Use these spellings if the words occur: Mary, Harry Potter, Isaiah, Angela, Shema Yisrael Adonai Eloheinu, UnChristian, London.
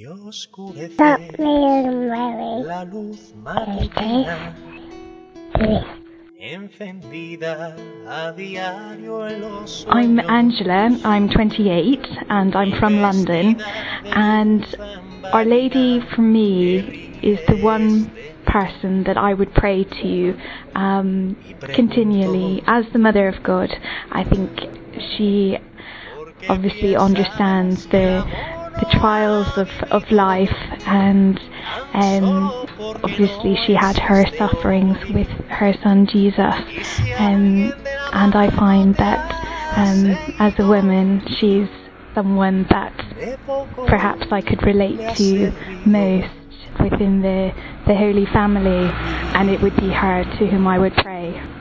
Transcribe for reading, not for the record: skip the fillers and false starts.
Stop me and Mary. La luz matutina encendida a diario en los sueños. I'm Angela, I'm 28 and I'm from London, and Our Lady for me is the one person that I would pray to continually. As the Mother of God, I think she obviously understands the trials of life, and obviously she had her sufferings with her son Jesus, and I find that as a woman she's someone that perhaps I could relate to most within the Holy Family, and it would be her to whom I would pray.